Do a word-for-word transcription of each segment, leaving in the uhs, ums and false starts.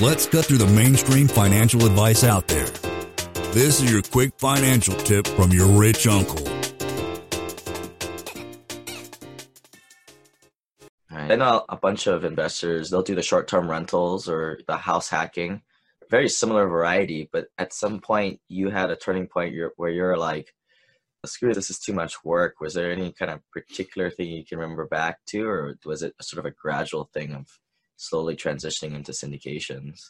Let's cut through the mainstream financial advice out there. This is your quick financial tip from your rich uncle. I know a bunch of investors, they'll do the short-term rentals or the house hacking, very similar variety. But at some point, you had a turning point where you're like, screw this, is too much work. Was there any kind of particular thing you can remember back to, or was it sort of a gradual thing of slowly transitioning into syndications?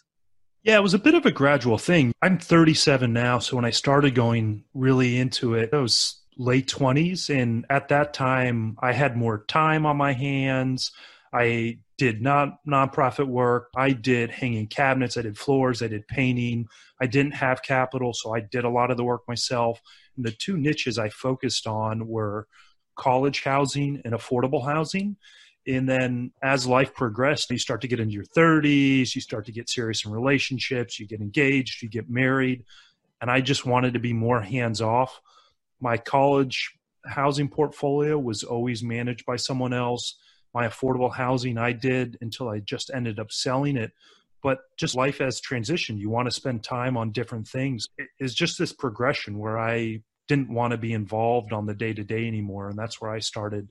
Yeah, it was a bit of a gradual thing. I'm thirty-seven now, so when I started going really into it, I was late twenties. And at that time, I had more time on my hands. I did not nonprofit work. I did hanging cabinets. I did floors. I did painting. I didn't have capital, so I did a lot of the work myself. And the two niches I focused on were college housing and affordable housing. And then as life progressed, you start to get into your thirties, you start to get serious in relationships, you get engaged, you get married. And I just wanted to be more hands-off. My college housing portfolio was always managed by someone else. My affordable housing I did until I just ended up selling it. But just life as transition, you want to spend time on different things. It's just this progression where I didn't want to be involved on the day-to-day anymore. And that's where I started,